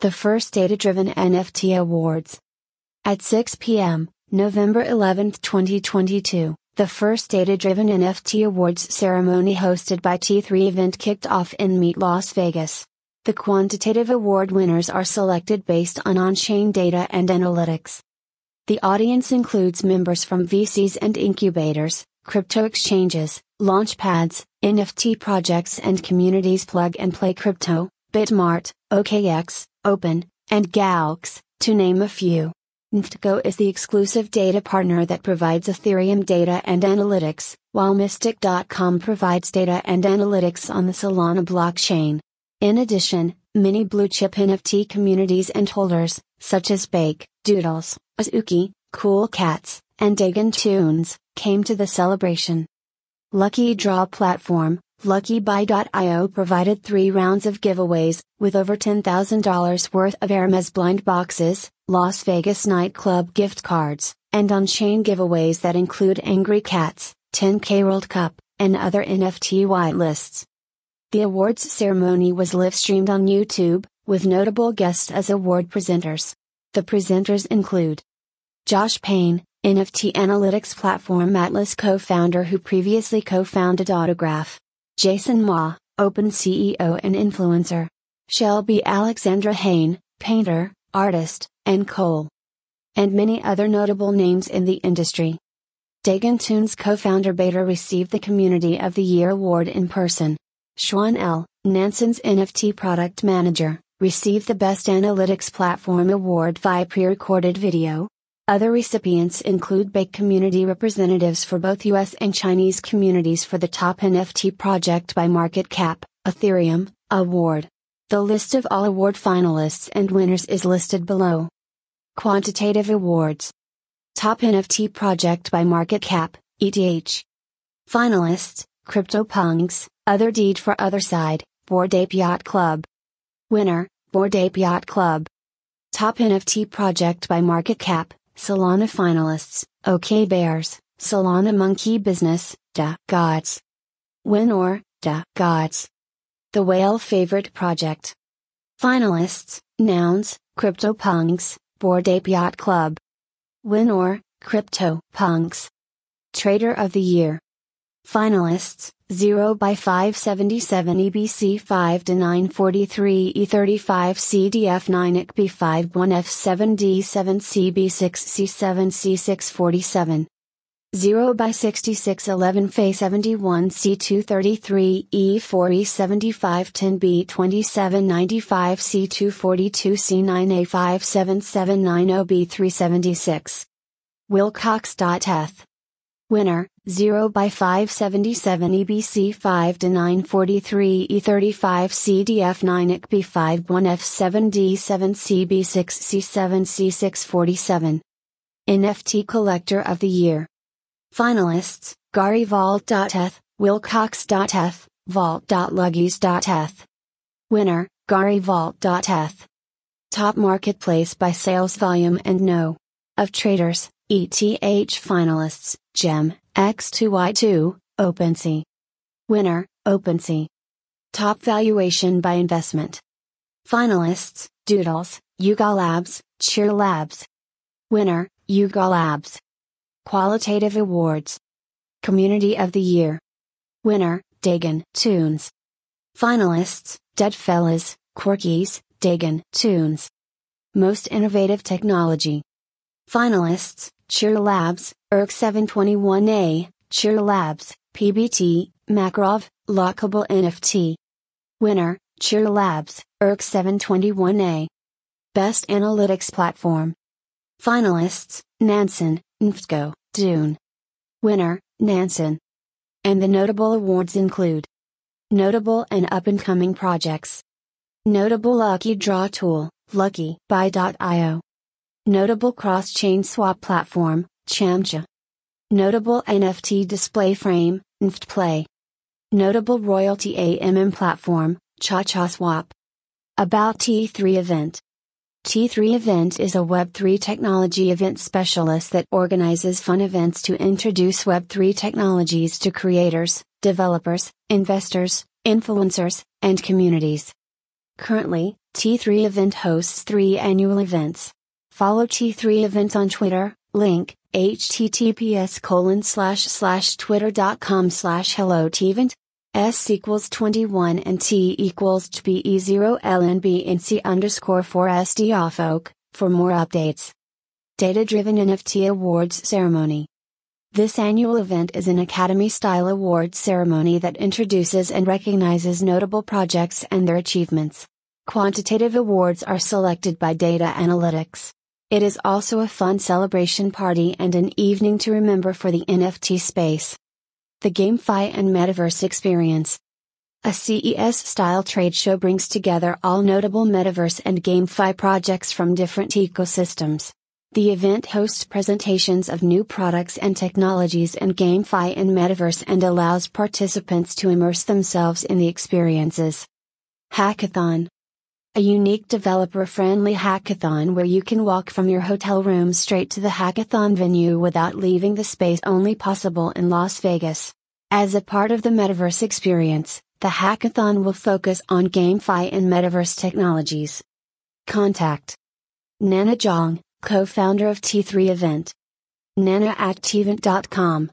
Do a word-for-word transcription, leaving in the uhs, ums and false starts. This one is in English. the first data-driven N F T awards. At six p.m., November eleventh, twenty twenty-two, the first data-driven N F T awards ceremony hosted by T three Event kicked off in MEET Las Vegas. The quantitative award winners are selected based on on-chain data and analytics. The audience includes members from V Cs and incubators, crypto exchanges, launchpads, N F T projects and communities Plug-and-Play Crypto, BitMart, O K X, Open, and Galxe, to name a few. N F T Go is the exclusive data partner that provides Ethereum data and analytics, while Mystic dot com provides data and analytics on the Solana blockchain. In addition, many blue-chip N F T communities and holders, such as B A Y C, Doodles, Azuki, Cool Cats, and DegenToonz, came to the celebration. Lucky Draw Platform, Lucky Buy dot i o provided three rounds of giveaways, with over ten thousand dollars worth of Hermès blind boxes, Las Vegas nightclub gift cards, and on-chain giveaways that include Angry Cats, ten K World Cup, and other N F T whitelists. The awards ceremony was live-streamed on YouTube, with notable guests as award presenters. The presenters include Josh Payne, N F T analytics platform Atlas co-founder who previously co-founded Autograph, Jason Ma, Open C E O and influencer, Shelby Alexandra Hain, painter, artist, and Cole, and many other notable names in the industry. DegenToonz co-founder Bader received the Community of the Year award in person. Xuan L., Nansen's N F T product manager, received the Best Analytics Platform award via pre-recorded video. Other recipients include B A Y C community representatives for both U S and Chinese communities for the top N F T project by market cap, Ethereum, award. The list of all award finalists and winners is listed below. Quantitative awards. Top N F T project by market cap, E T H. Finalists, CryptoPunks, Other Deed for Other Side, Bored Ape Yacht Club. Winner, Bored Ape Yacht Club. Top N F T project by market cap, Solana finalists, OK Bears, Solana Monkey Business, Da Gods. Winner, Da Gods. The Whale Favorite Project. Finalists, Nouns, CryptoPunks, Bored Ape Yacht Club. Winner, CryptoPunks. Trader of the Year. Finalists, zero by five seventy-seven E B C five to nine forty-three E thirty-five C D F nine I C B five one F seven D seven C B six C seven C six forty-seven. zero by sixty-six eleven F A seventy-one C two thirty-three E four E seventy-five ten B twenty-seven ninety-five C two forty-two C nine A five seven seven nine zero B three seventy-six. Wilcox dot e t h. Winner, zero by five seventy-seven E B C five to nine forty-three E thirty-five C D F nine I C B five one F seven D seven C B six C seven C six forty-seven. N F T Collector of the Year. Finalists, Gari Vault dot e t h, Wilcox dot e t h, Vault.Luggies dot e t h. Winner, Gari Vault dot e t h. Top Marketplace by Sales Volume and No. of Traders, E T H finalists, Gem, X two Y two, OpenSea. Winner, OpenSea. Top Valuation by Investment. Finalists, Doodles, Yuga Labs, Cheer Labs. Winner, Yuga Labs. Qualitative Awards. Community of the Year. Winner, DegenToonz. Finalists, Deadfellas, Quirkies, DegenToonz. Most Innovative Technology. Finalists, Cheer Labs, E R C seven twenty-one A, Cheer Labs, P B T, Makarov, Lockable N F T. Winner, Cheer Labs, E R C seven twenty-one A. Best Analytics Platform. Finalists, Nansen, N F T Go, Dune. Winner, Nansen. And the notable awards include notable and up-and-coming projects. Notable lucky draw tool, Lucky Buy dot i o. Notable cross-chain swap platform, Chamcha. Notable N F T display frame, N F T Play. Notable royalty A M M platform, ChaChaSwap. About T three Event. T three Event is a Web three technology event specialist that organizes fun events to introduce Web three technologies to creators, developers, investors, influencers, and communities. Currently, T three Event hosts three annual events. Follow T three Event on Twitter, link, https colon slash slash twitter dot com slash hello T event, S equals twenty-one and T equals G B E zero L N B N C underscore four S D off oak, for more updates. Data-driven N F T awards ceremony. This annual event is an Academy-style award ceremony that introduces and recognizes notable projects and their achievements. Quantitative awards are selected by data analytics. It is also a fun celebration party and an evening to remember for the N F T space. The GameFi and Metaverse Experience. A C E S-style trade show brings together all notable Metaverse and GameFi projects from different ecosystems. The event hosts presentations of new products and technologies in GameFi and Metaverse and allows participants to immerse themselves in the experiences. Hackathon. A unique developer-friendly hackathon where you can walk from your hotel room straight to the hackathon venue without leaving the space, only possible in Las Vegas. As a part of the Metaverse experience, the hackathon will focus on GameFi and Metaverse technologies. Contact Nana Zhang, co-founder of T three Event. Nana at T event dot com.